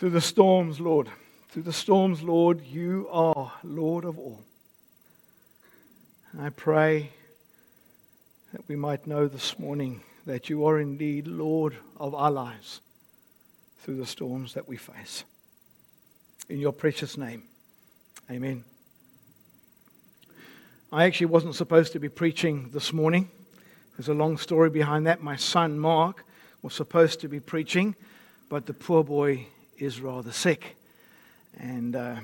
Through the storms, Lord. Through the storms, Lord, you are Lord of all. And I pray that we might know this morning that you are indeed Lord of our lives through the storms that we face. In your precious name, amen. I actually wasn't supposed to be preaching this morning. There's a long story behind that. My son, Mark, was supposed to be preaching, but the poor boy is rather sick. And I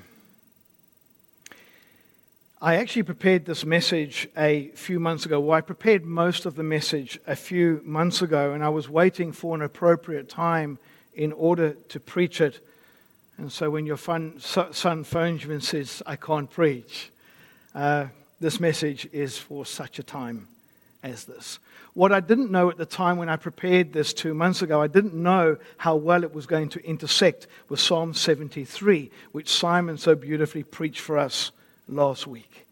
actually prepared this message a few months ago. Well, I prepared most of the message a few months ago, and I was waiting for an appropriate time in order to preach it. And so when your son phones you and says, I can't preach, this message is for such a time as this. What I didn't know at the time when I prepared this 2 months ago, I didn't know how well it was going to intersect with Psalm 73, which Simon so beautifully preached for us last week.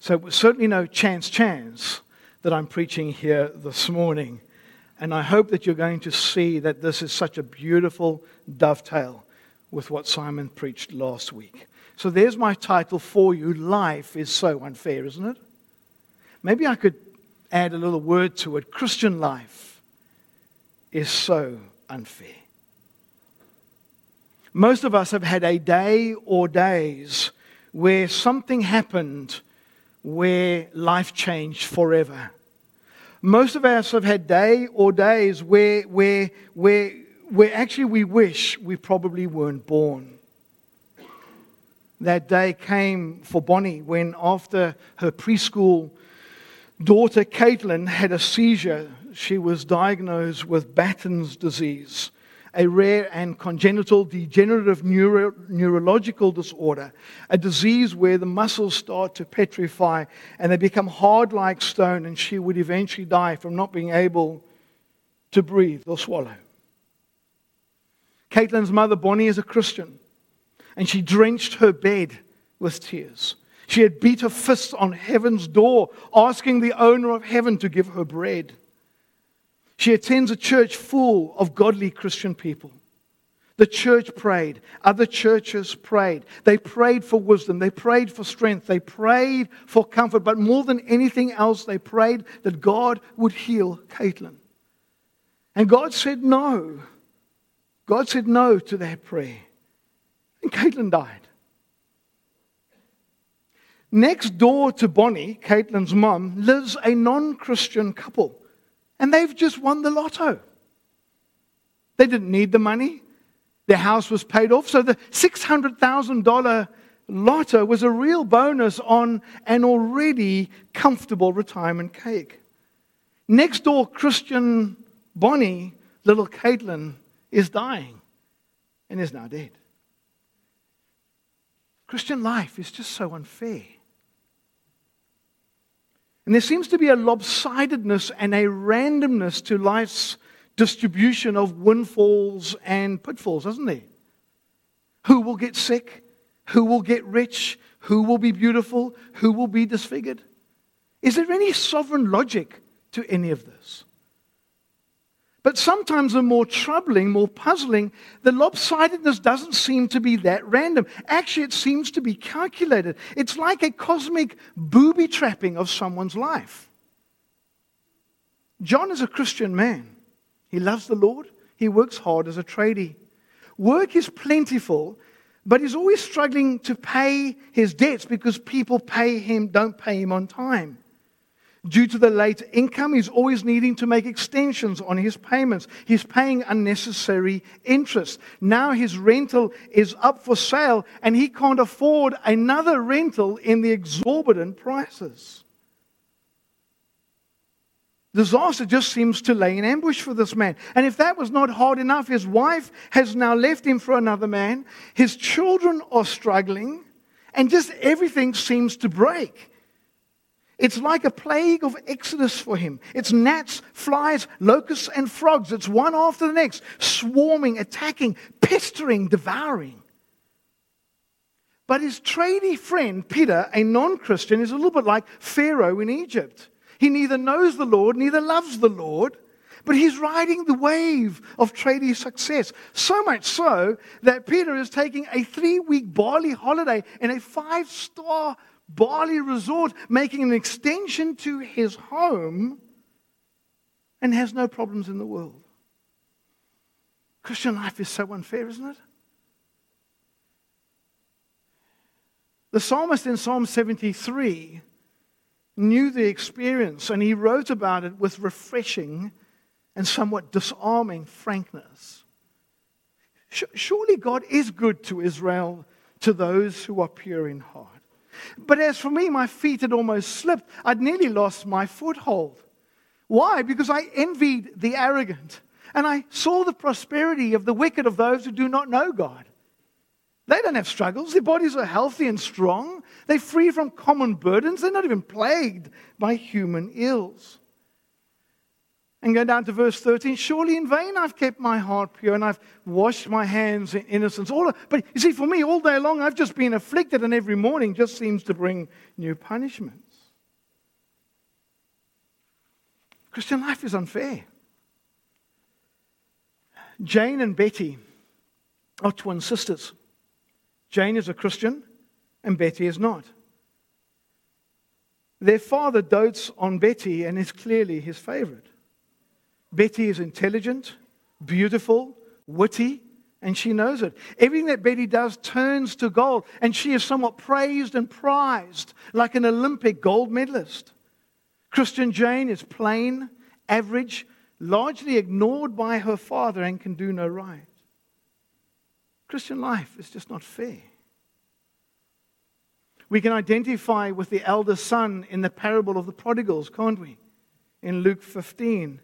So it was certainly no chance that I'm preaching here this morning. And I hope that you're going to see that this is such a beautiful dovetail with what Simon preached last week. So there's my title for you, Life is So Unfair, isn't it? Maybe I could add a little word to it. Christian life is so unfair. Most of us have had a day or days where something happened where life changed forever. Most of us have had day or days where actually we wish we probably weren't born. That day came for Bonnie when, after her preschool daughter Caitlin had a seizure, she was diagnosed with Batten's disease, a rare and congenital degenerative neurological disorder, a disease where the muscles start to petrify and they become hard like stone, and she would eventually die from not being able to breathe or swallow. Caitlin's mother, Bonnie, is a Christian, and she drenched her bed with tears. She had beat her fist on heaven's door, asking the owner of heaven to give her bread. She attends a church full of godly Christian people. The church prayed. Other churches prayed. They prayed for wisdom. They prayed for strength. They prayed for comfort. But more than anything else, they prayed that God would heal Caitlin. And God said no. God said no to that prayer. And Caitlin died. Next door to Bonnie, Caitlin's mum, lives a non-Christian couple. And they've just won the lotto. They didn't need the money. Their house was paid off. So the $600,000 lotto was a real bonus on an already comfortable retirement cake. Next door, Christian Bonnie, little Caitlin, is dying and is now dead. Christian life is just so unfair. And there seems to be a lopsidedness and a randomness to life's distribution of windfalls and pitfalls, doesn't there? Who will get sick? Who will get rich? Who will be beautiful? Who will be disfigured? Is there any sovereign logic to any of this? But sometimes the more troubling, more puzzling, the lopsidedness doesn't seem to be that random. Actually, it seems to be calculated. It's like a cosmic booby trapping of someone's life. John is a Christian man. He loves the Lord. He works hard as a tradie. Work is plentiful, but he's always struggling to pay his debts because people don't pay him on time. Due to the late income, he's always needing to make extensions on his payments. He's paying unnecessary interest. Now his rental is up for sale and he can't afford another rental in the exorbitant prices. Disaster just seems to lay in ambush for this man. And if that was not hard enough, his wife has now left him for another man. His children are struggling and just everything seems to break. It's like a plague of Exodus for him. It's gnats, flies, locusts, and frogs. It's one after the next, swarming, attacking, pestering, devouring. But his tradie friend, Peter, a non-Christian, is a little bit like Pharaoh in Egypt. He neither knows the Lord, neither loves the Lord. But he's riding the wave of tradie success. So much so that Peter is taking a 3-week Bali holiday in a 5-star Bali resort, making an extension to his home, and has no problems in the world. Christian life is so unfair, isn't it? The psalmist in Psalm 73 knew the experience, and he wrote about it with refreshing and somewhat disarming frankness. Surely God is good to Israel, to those who are pure in heart. But as for me, my feet had almost slipped. I'd nearly lost my foothold. Why? Because I envied the arrogant, and I saw the prosperity of the wicked, of those who do not know God. They don't have struggles. Their bodies are healthy and strong. They're free from common burdens. They're not even plagued by human ills. And go down to verse 13. Surely in vain I've kept my heart pure, and I've washed my hands in innocence. But you see, for me, all day long I've just been afflicted, and every morning just seems to bring new punishments. Christian life is unfair. Jane and Betty are twin sisters. Jane is a Christian and Betty is not. Their father dotes on Betty and is clearly his favorite. Betty is intelligent, beautiful, witty, and she knows it. Everything that Betty does turns to gold, and she is somewhat praised and prized like an Olympic gold medalist. Christian Jane is plain, average, largely ignored by her father and can do no right. Christian life is just not fair. We can identify with the elder son in the parable of the prodigals, can't we? In Luke 15,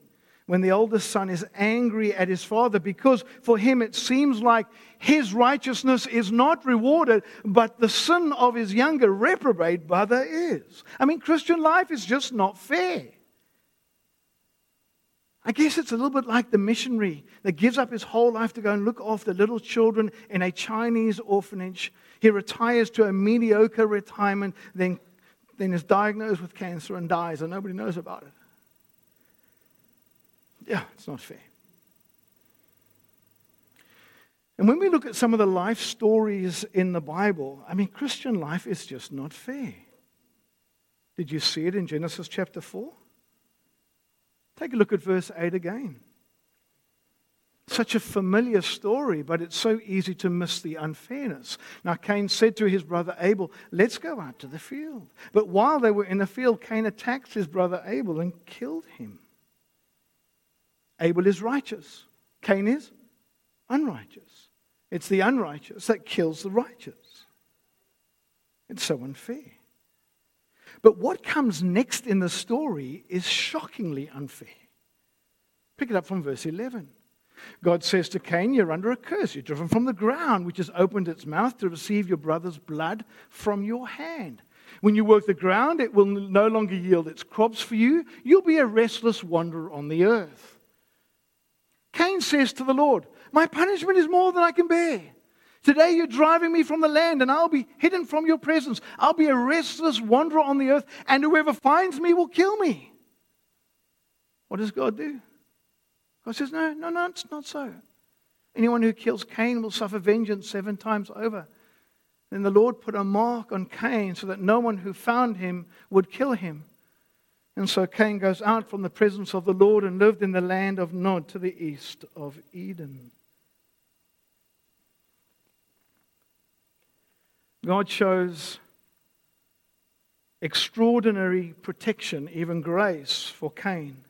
when the elder son is angry at his father because for him it seems like his righteousness is not rewarded, but the sin of his younger reprobate brother is. I mean, Christian life is just not fair. I guess it's a little bit like the missionary that gives up his whole life to go and look after little children in a Chinese orphanage. He retires to a mediocre retirement, then is diagnosed with cancer and dies, and nobody knows about it. Yeah, it's not fair. And when we look at some of the life stories in the Bible, I mean, Christian life is just not fair. Did you see it in Genesis chapter 4? Take a look at verse 8 again. Such a familiar story, but it's so easy to miss the unfairness. Now Cain said to his brother Abel, let's go out to the field. But while they were in the field, Cain attacked his brother Abel and killed him. Abel is righteous. Cain is unrighteous. It's the unrighteous that kills the righteous. It's so unfair. But what comes next in the story is shockingly unfair. Pick it up from verse 11. God says to Cain, you're under a curse. You're driven from the ground, which has opened its mouth to receive your brother's blood from your hand. When you work the ground, it will no longer yield its crops for you. You'll be a restless wanderer on the earth. Cain says to the Lord, my punishment is more than I can bear. Today you're driving me from the land, and I'll be hidden from your presence. I'll be a restless wanderer on the earth, and whoever finds me will kill me. What does God do? God says, no, it's not so. Anyone who kills Cain will suffer vengeance 7 times over. Then the Lord put a mark on Cain so that no one who found him would kill him. And so Cain goes out from the presence of the Lord and lived in the land of Nod to the east of Eden. God shows extraordinary protection, even grace, for Cain.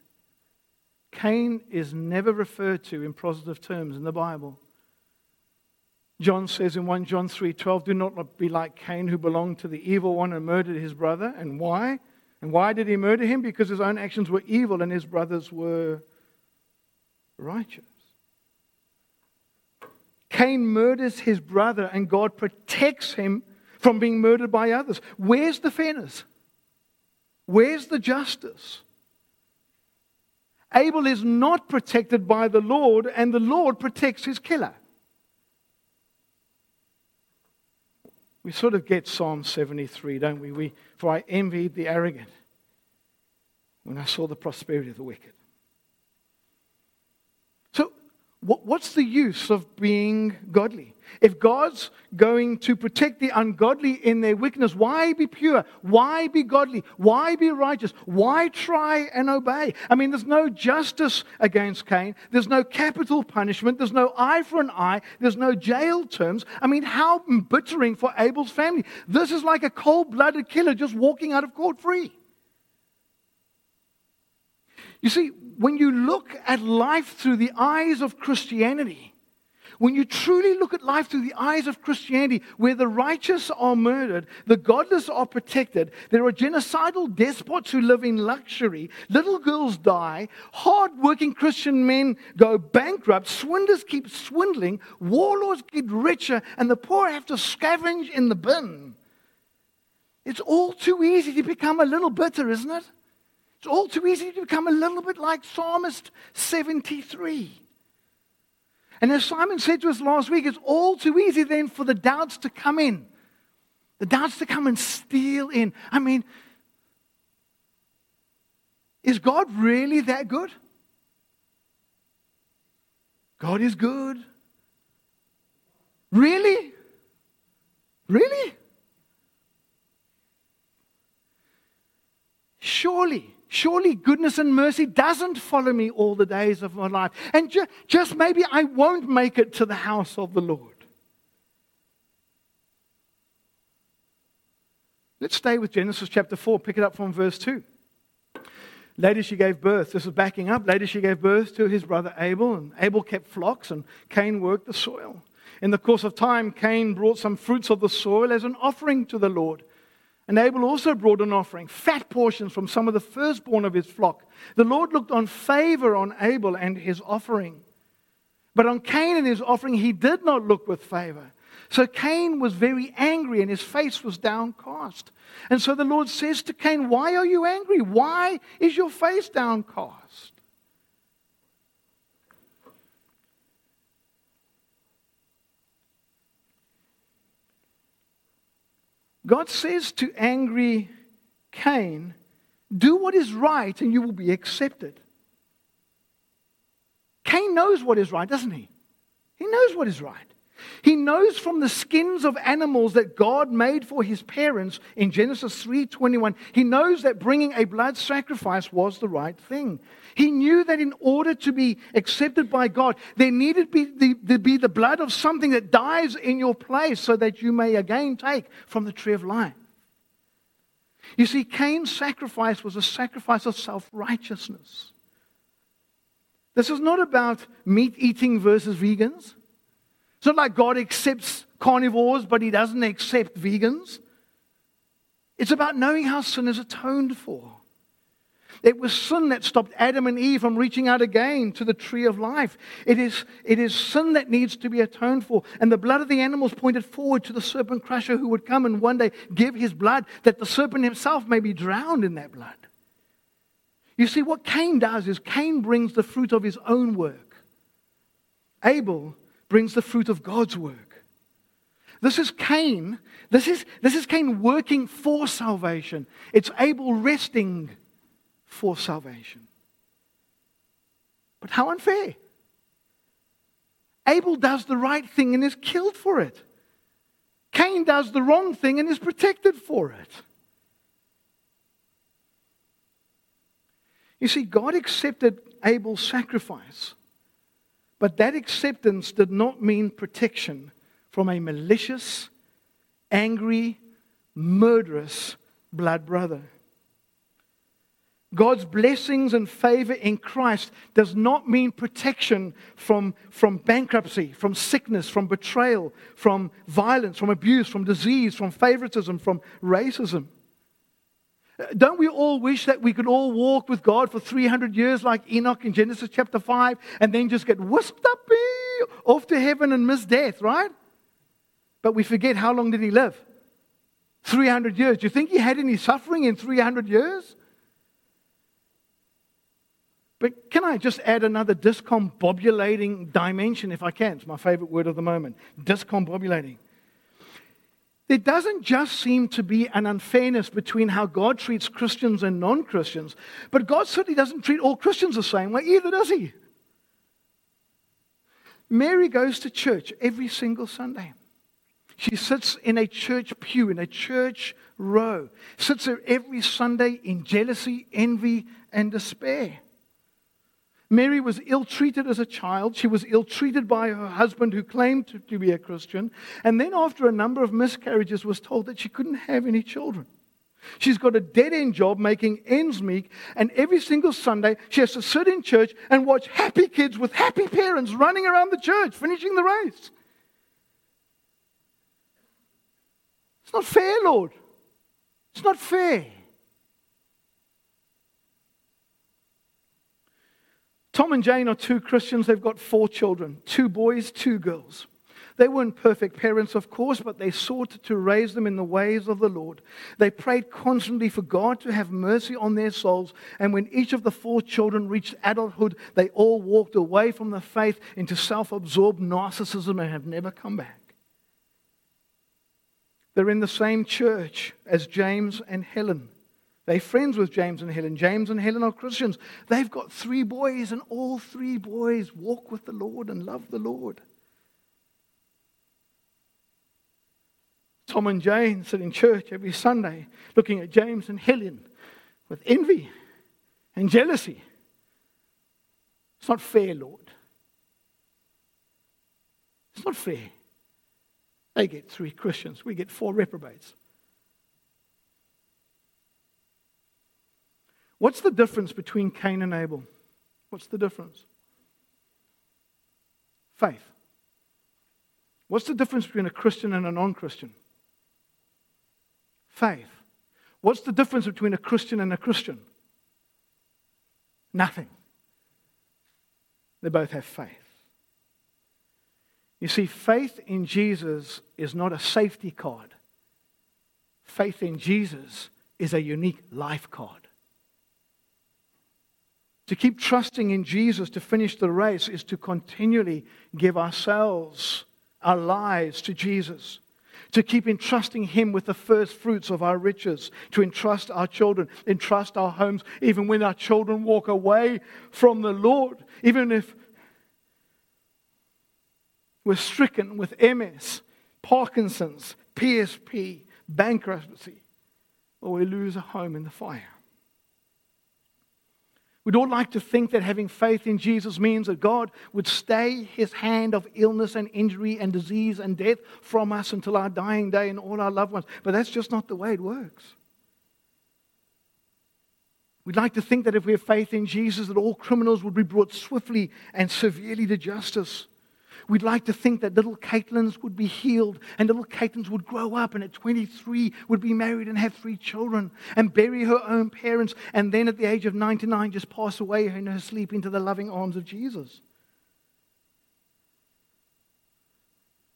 Cain is never referred to in positive terms in the Bible. John says in 1 John 3:12, do not be like Cain, who belonged to the evil one and murdered his brother. And why? And why did he murder him? Because his own actions were evil and his brothers were righteous. Cain murders his brother, and God protects him from being murdered by others. Where's the fairness? Where's the justice? Abel is not protected by the Lord, and the Lord protects his killer. We sort of get Psalm 73, don't we? For I envied the arrogant when I saw the prosperity of the wicked. What's the use of being godly? If God's going to protect the ungodly in their weakness, why be pure? Why be godly? Why be righteous? Why try and obey? I mean, there's no justice against Cain. There's no capital punishment. There's no eye for an eye. There's no jail terms. I mean, how embittering for Abel's family. This is like a cold-blooded killer just walking out of court free. You see, when you look at life through the eyes of Christianity, when you truly look at life through the eyes of Christianity, where the righteous are murdered, the godless are protected, there are genocidal despots who live in luxury, little girls die, hard-working Christian men go bankrupt, swindlers keep swindling, warlords get richer, and the poor have to scavenge in the bin. It's all too easy to become a little bitter, isn't it? It's all too easy to become a little bit like Psalmist 73. And as Simon said to us last week, it's all too easy then for the doubts to come in. The doubts to come and steal in. I mean, is God really that good? God is good. Really? Really? Surely goodness and mercy doesn't follow me all the days of my life. And just maybe I won't make it to the house of the Lord. Let's stay with Genesis chapter 4. Pick it up from verse 2. Later she gave birth. This is backing up. Later she gave birth to his brother Abel. And Abel kept flocks and Cain worked the soil. In the course of time, Cain brought some fruits of the soil as an offering to the Lord. And Abel also brought an offering, fat portions from some of the firstborn of his flock. The Lord looked on favor on Abel and his offering. But on Cain and his offering, he did not look with favor. So Cain was very angry and his face was downcast. And so the Lord says to Cain, "Why are you angry? Why is your face downcast?" God says to angry Cain, do what is right and you will be accepted. Cain knows what is right, doesn't he? He knows what is right. He knows from the skins of animals that God made for his parents in Genesis 3:21. He knows that bringing a blood sacrifice was the right thing. He knew that in order to be accepted by God, there needed to be the blood of something that dies in your place so that you may again take from the tree of life. You see, Cain's sacrifice was a sacrifice of self-righteousness. This is not about meat-eating versus vegans. It's not like God accepts carnivores, but he doesn't accept vegans. It's about knowing how sin is atoned for. It was sin that stopped Adam and Eve from reaching out again to the tree of life. It is sin that needs to be atoned for. And the blood of the animals pointed forward to the serpent crusher who would come and one day give his blood that the serpent himself may be drowned in that blood. You see, what Cain does is Cain brings the fruit of his own work. Abel brings the fruit of God's work. This is Cain. This is Cain working for salvation. It's Abel resting for salvation. But how unfair. Abel does the right thing and is killed for it. Cain does the wrong thing and is protected for it. You see, God accepted Abel's sacrifice. But that acceptance did not mean protection from a malicious, angry, murderous blood brother. God's blessings and favor in Christ does not mean protection from bankruptcy, from sickness, from betrayal, from violence, from abuse, from disease, from favoritism, from racism. Don't we all wish that we could all walk with God for 300 years like Enoch in Genesis chapter 5 and then just get whisked up off to heaven and miss death, right? But we forget, how long did he live? 300 years. Do you think he had any suffering in 300 years? But can I just add another discombobulating dimension if I can? It's my favorite word of the moment. Discombobulating. There doesn't just seem to be an unfairness between how God treats Christians and non-Christians, but God certainly doesn't treat all Christians the same way either, does he? Mary goes to church every single Sunday. She sits in a church pew, in a church row. Sits there every Sunday in jealousy, envy, and despair. Mary was ill-treated as a child. She was ill-treated by her husband who claimed to be a Christian. And then after a number of miscarriages was told that she couldn't have any children. She's got a dead-end job making ends meet. And every single Sunday she has to sit in church and watch happy kids with happy parents running around the church, finishing the race. It's not fair, Lord. It's not fair. Tom and Jane are two Christians. They've got 4 children, 2 boys, 2 girls. They weren't perfect parents, of course, but they sought to raise them in the ways of the Lord. They prayed constantly for God to have mercy on their souls. And when each of the 4 children reached adulthood, they all walked away from the faith into self-absorbed narcissism and have never come back. They're in the same church as James and Helen. They're friends with James and Helen. James and Helen are Christians. They've got 3 boys, and all 3 boys walk with the Lord and love the Lord. Tom and Jane sit in church every Sunday looking at James and Helen with envy and jealousy. It's not fair, Lord. It's not fair. They get 3 Christians. We get 4 reprobates. What's the difference between Cain and Abel? What's the difference? Faith. What's the difference between a Christian and a non-Christian? Faith. What's the difference between a Christian and a Christian? Nothing. They both have faith. You see, faith in Jesus is not a safety card. Faith in Jesus is a unique life card. To keep trusting in Jesus to finish the race is to continually give ourselves, our lives to Jesus. To keep entrusting Him with the first fruits of our riches. To entrust our children, entrust our homes, even when our children walk away from the Lord. Even if we're stricken with MS, Parkinson's, PSP, bankruptcy, or we lose a home in the fire. We'd all like to think that having faith in Jesus means that God would stay His hand of illness and injury and disease and death from us until our dying day and all our loved ones. But that's just not the way it works. We'd like to think that if we have faith in Jesus, that all criminals would be brought swiftly and severely to justice. We'd like to think that little Caitlin's would be healed and little Caitlin's would grow up and at 23 would be married and have 3 children and bury her own parents and then at the age of 99 just pass away in her sleep into the loving arms of Jesus.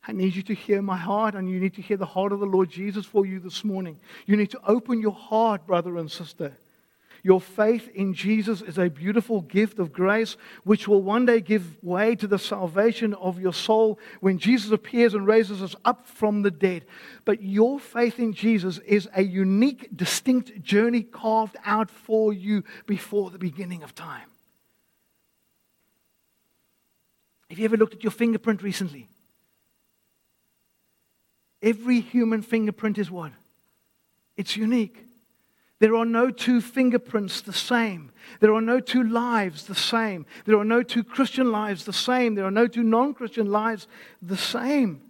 I need you to hear my heart, and you need to hear the heart of the Lord Jesus for you this morning. You need to open your heart, brother and sister. Your faith in Jesus is a beautiful gift of grace which will one day give way to the salvation of your soul when Jesus appears and raises us up from the dead. But your faith in Jesus is a unique, distinct journey carved out for you before the beginning of time. Have you ever looked at your fingerprint recently? Every human fingerprint is what? It's unique. There are no two fingerprints the same. There are no two lives the same. There are no two Christian lives the same. There are no two non-Christian lives the same.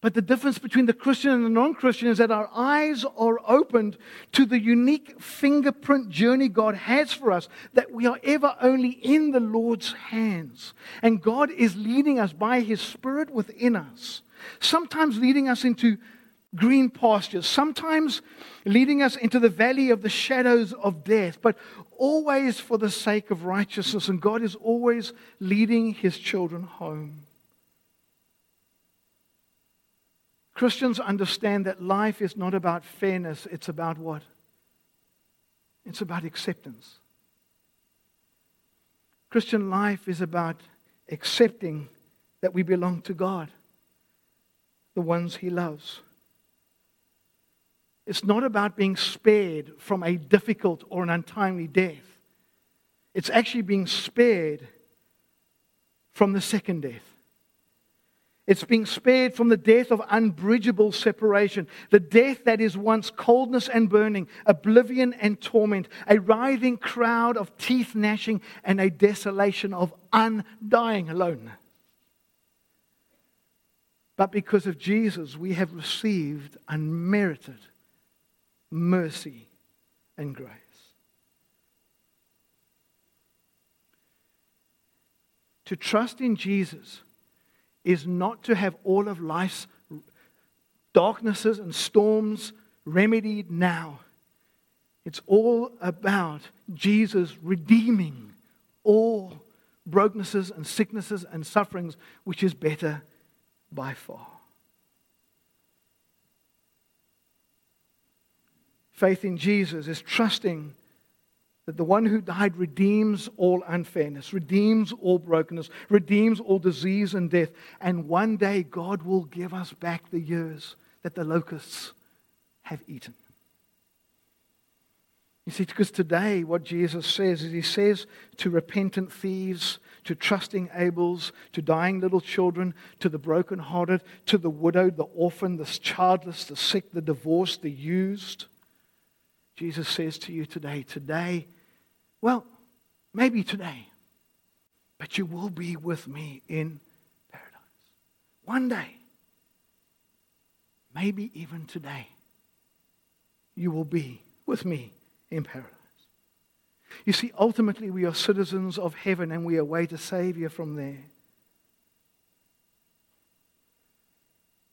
But the difference between the Christian and the non-Christian is that our eyes are opened to the unique fingerprint journey God has for us, that we are ever only in the Lord's hands. And God is leading us by His Spirit within us, sometimes leading us into green pastures, sometimes leading us into the valley of the shadows of death, but always for the sake of righteousness, and God is always leading His children home. Christians understand that life is not about fairness, it's about what? It's about acceptance. Christian life is about accepting that we belong to God, the ones He loves. It's not about being spared from a difficult or an untimely death. It's actually being spared from the second death. It's being spared from the death of unbridgeable separation, the death that is once coldness and burning, oblivion and torment, a writhing crowd of teeth gnashing, and a desolation of undying alone. But because of Jesus, we have received unmerited mercy and grace. To trust in Jesus is not to have all of life's darknesses and storms remedied now. It's all about Jesus redeeming all brokennesses and sicknesses and sufferings, which is better by far. Faith in Jesus is trusting that the one who died redeems all unfairness, redeems all brokenness, redeems all disease and death. And one day God will give us back the years that the locusts have eaten. You see, because today what Jesus says is, he says to repentant thieves, to trusting Abels, to dying little children, to the brokenhearted, to the widowed, the orphan, the childless, the sick, the divorced, the used. Jesus says to you today, well, maybe today, but you will be with me in paradise. One day, maybe even today, you will be with me in paradise. You see, ultimately we are citizens of heaven and we await a Savior from there.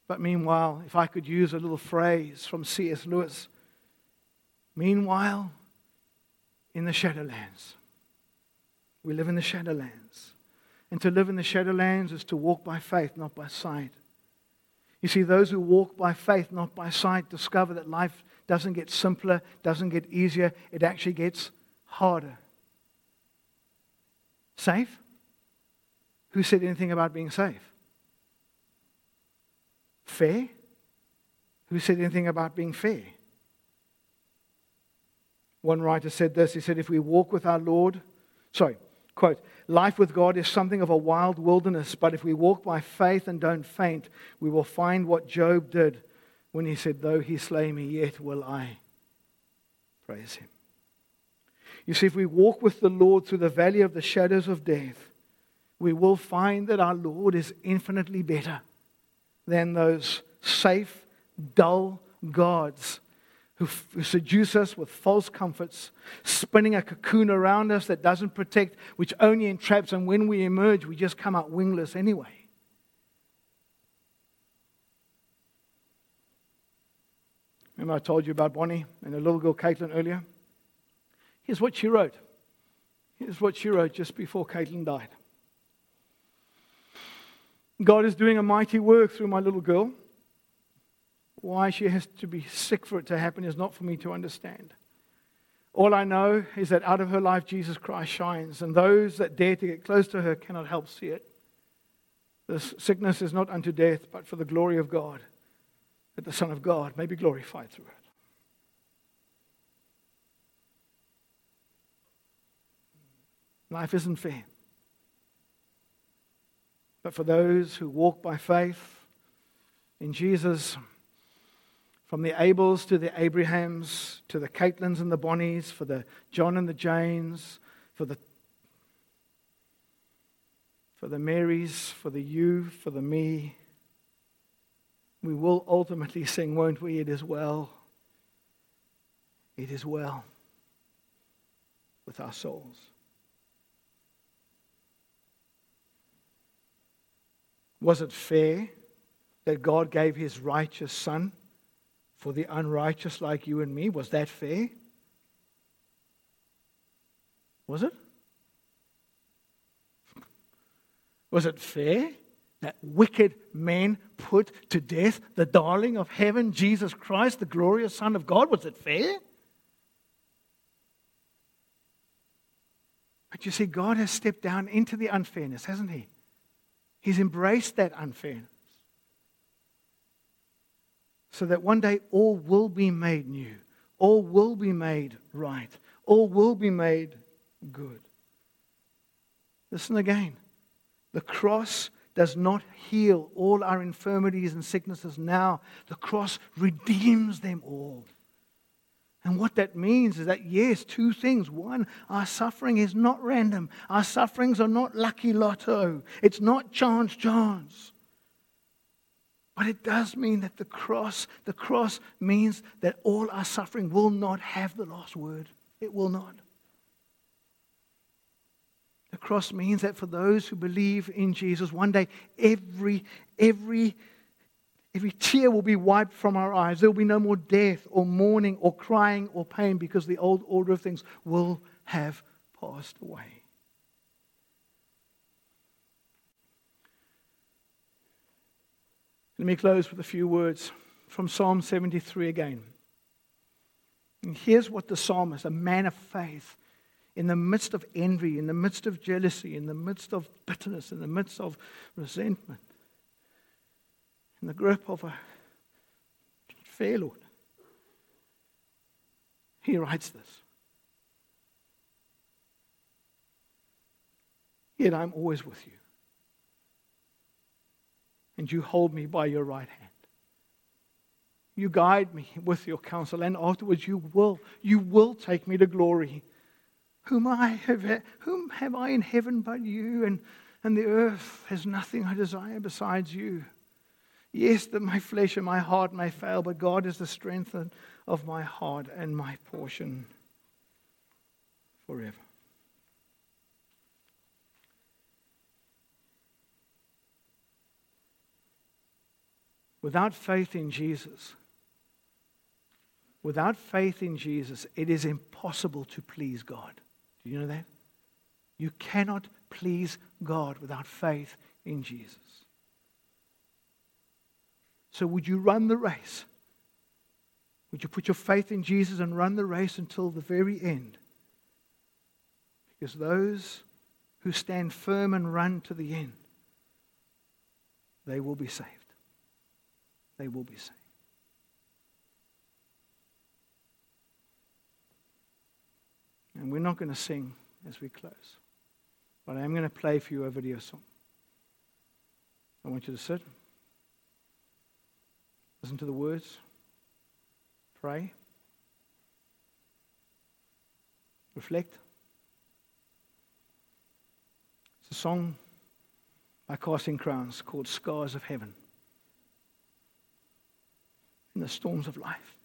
But meanwhile, if I could use a little phrase from C.S. Lewis, meanwhile, in the Shadowlands. We live in the Shadowlands. And to live in the Shadowlands is to walk by faith, not by sight. You see, those who walk by faith, not by sight, discover that life doesn't get simpler, doesn't get easier. It actually gets harder. Safe? Who said anything about being safe? Fair? Who said anything about being fair? One writer said this, he said, if we walk with our Lord, quote, life with God is something of a wild wilderness, but if we walk by faith and don't faint, we will find what Job did when he said, though he slay me, yet will I praise him. You see, if we walk with the Lord through the valley of the shadows of death, we will find that our Lord is infinitely better than those safe, dull gods who seduce us with false comforts, spinning a cocoon around us that doesn't protect, which only entraps, and when we emerge, we just come out wingless anyway. Remember I told you about Bonnie and her little girl Caitlin earlier? Here's what she wrote. Here's what she wrote just before Caitlin died. God is doing a mighty work through my little girl. Why she has to be sick for it to happen is not for me to understand. All I know is that out of her life, Jesus Christ shines, and those that dare to get close to her cannot help see it. This sickness is not unto death, but for the glory of God, that the Son of God may be glorified through it. Life isn't fair. But for those who walk by faith in Jesus, from the Abels to the Abrahams, to the Caitlins and the Bonnies, for the John and the Janes, for the Marys, for the you, for the me, we will ultimately sing, won't we? It is well. It is well with our souls. Was it fair that God gave his righteous Son for the unrighteous like you and me? Was that fair? Was it? Was it fair that wicked men put to death the darling of heaven, Jesus Christ, the glorious Son of God? Was it fair? But you see, God has stepped down into the unfairness, hasn't he? He's embraced that unfairness, so that one day all will be made new, all will be made right, all will be made good. Listen again. The cross does not heal all our infirmities and sicknesses now. The cross redeems them all. And what that means is that, yes, two things. One, our suffering is not random. Our sufferings are not lucky lotto. It's not chance. But it does mean that the cross means that all our suffering will not have the last word. It will not. The cross means that for those who believe in Jesus, one day every tear will be wiped from our eyes. There will be no more death or mourning or crying or pain, because the old order of things will have passed away. Let me close with a few words from Psalm 73 again. And here's what the psalmist, a man of faith, in the midst of envy, in the midst of jealousy, in the midst of bitterness, in the midst of resentment, in the grip of a fair Lord, he writes this. Yet I'm always with you, and you hold me by your right hand. You guide me with your counsel, and afterwards you will take me to glory. Whom have I in heaven but you, and the earth has nothing I desire besides you. Yes, that my flesh and my heart may fail, but God is the strength of my heart and my portion forever. Without faith in Jesus, it is impossible to please God. Do you know that? You cannot please God without faith in Jesus. So would you run the race? Would you put your faith in Jesus and run the race until the very end? Because those who stand firm and run to the end, they will be saved. They will be saved. And we're not going to sing as we close. But I am going to play for you a video song. I want you to sit. Listen to the words. Pray. Reflect. It's a song by Casting Crowns called Scars of Heaven. In the storms of life,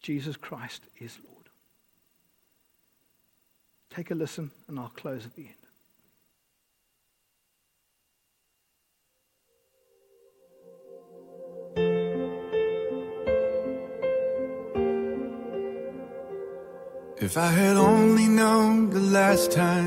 Jesus Christ is Lord. Take a listen, and I'll close at the end. If I had only known the last time